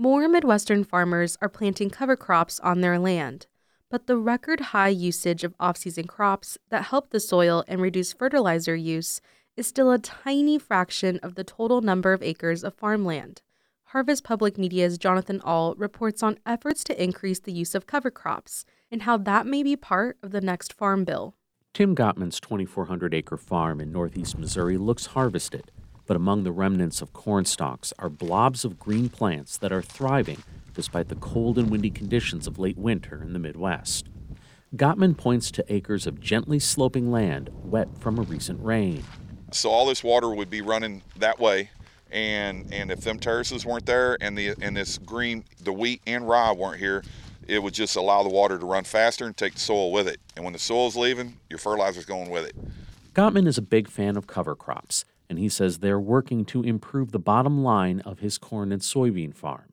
More Midwestern farmers are planting cover crops on their land, but the record-high usage of off-season crops that help the soil and reduce fertilizer use is still a tiny fraction of the total number of acres of farmland. Harvest Public Media's Jonathan Ahl reports on efforts to increase the use of cover crops and how that may be part of the next farm bill. Tim Gottman's 2,400-acre farm in northeast Missouri looks harvested, but among the remnants of corn stalks are blobs of green plants that are thriving despite the cold and windy conditions of late winter in the Midwest. Gottman points to acres of gently sloping land wet from a recent rain. So all this water would be running that way, and if them terraces weren't there and the wheat and rye weren't here, it would just allow the water to run faster and take the soil with it. And when the soil's leaving, your fertilizer's going with it. Gottman is a big fan of cover crops, and he says they're working to improve the bottom line of his corn and soybean farm.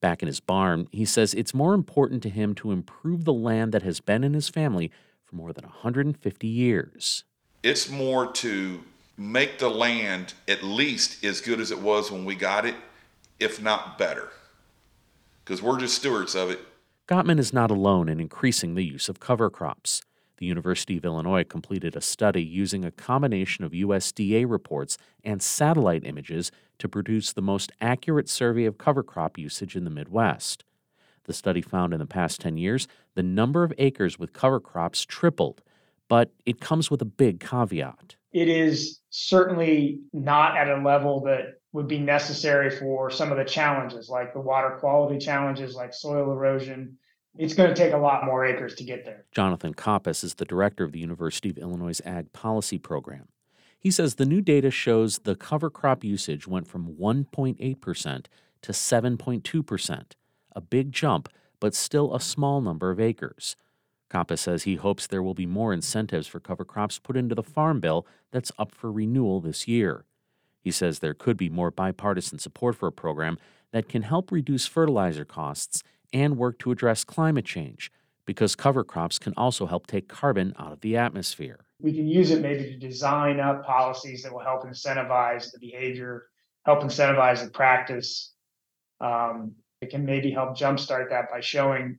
Back in his barn, he says it's more important to him to improve the land that has been in his family for more than 150 years. It's more to make the land at least as good as it was when we got it, if not better, because we're just stewards of it. Gottman is not alone in increasing the use of cover crops. The University of Illinois completed a study using a combination of USDA reports and satellite images to produce the most accurate survey of cover crop usage in the Midwest. The study found in the past 10 years, the number of acres with cover crops tripled, but it comes with a big caveat. It is certainly not at a level that would be necessary for some of the challenges, like the water quality challenges, like soil erosion. It's going to take a lot more acres to get there. Jonathan Coppess is the director of the University of Illinois' Ag Policy Program. He says the new data shows the cover crop usage went from 1.8% to 7.2%, a big jump, but still a small number of acres. Coppess says he hopes there will be more incentives for cover crops put into the Farm Bill that's up for renewal this year. He says there could be more bipartisan support for a program that can help reduce fertilizer costs and work to address climate change, because cover crops can also help take carbon out of the atmosphere. We can use it maybe to design up policies that will help incentivize the behavior, help incentivize the practice. It can maybe help jumpstart that by showing,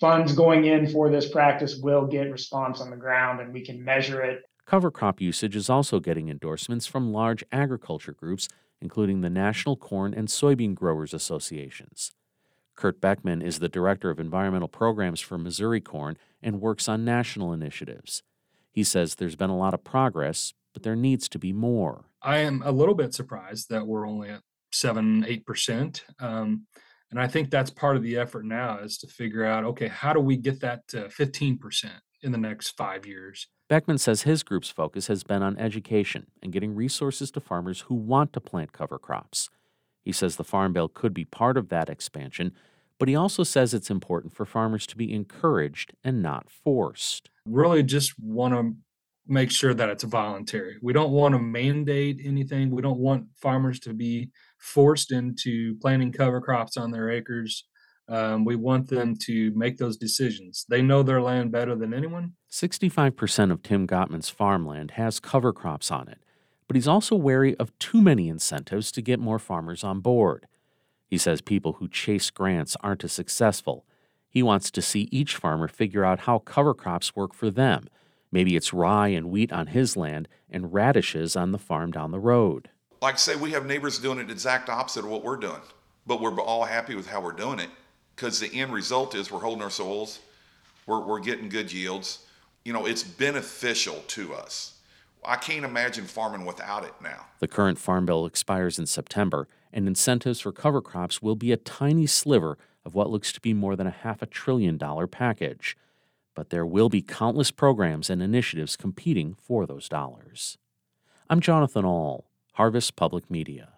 funds going in for this practice will get response on the ground, and we can measure it. Cover crop usage is also getting endorsements from large agriculture groups, including the National Corn and Soybean Growers Associations. Kurt Beckman is the director of environmental programs for Missouri Corn and works on national initiatives. He says there's been a lot of progress, but there needs to be more. I am a little bit surprised that we're only at 7-8%. And I think that's part of the effort now, is to figure out, okay, how do we get that to 15% in the next 5 years? Beckman says his group's focus has been on education and getting resources to farmers who want to plant cover crops. He says the Farm Bill could be part of that expansion, but he also says it's important for farmers to be encouraged and not forced. Really just want to make sure that it's voluntary. We don't want to mandate anything. We don't want farmers to be forced into planting cover crops on their acres. We want them to make those decisions. They know their land better than anyone. 65% of Tim Gottman's farmland has cover crops on it, but he's also wary of too many incentives to get more farmers on board. He says people who chase grants aren't as successful. He wants to see each farmer figure out how cover crops work for them. Maybe it's rye and wheat on his land and radishes on the farm down the road. Like I say, we have neighbors doing it exact opposite of what we're doing, but we're all happy with how we're doing it, because the end result is we're holding our soils, we're getting good yields. It's beneficial to us. I can't imagine farming without it now. The current Farm Bill expires in September, and incentives for cover crops will be a tiny sliver of what looks to be more than $500 billion package. But there will be countless programs and initiatives competing for those dollars. I'm Jonathan Ahl, Harvest Public Media.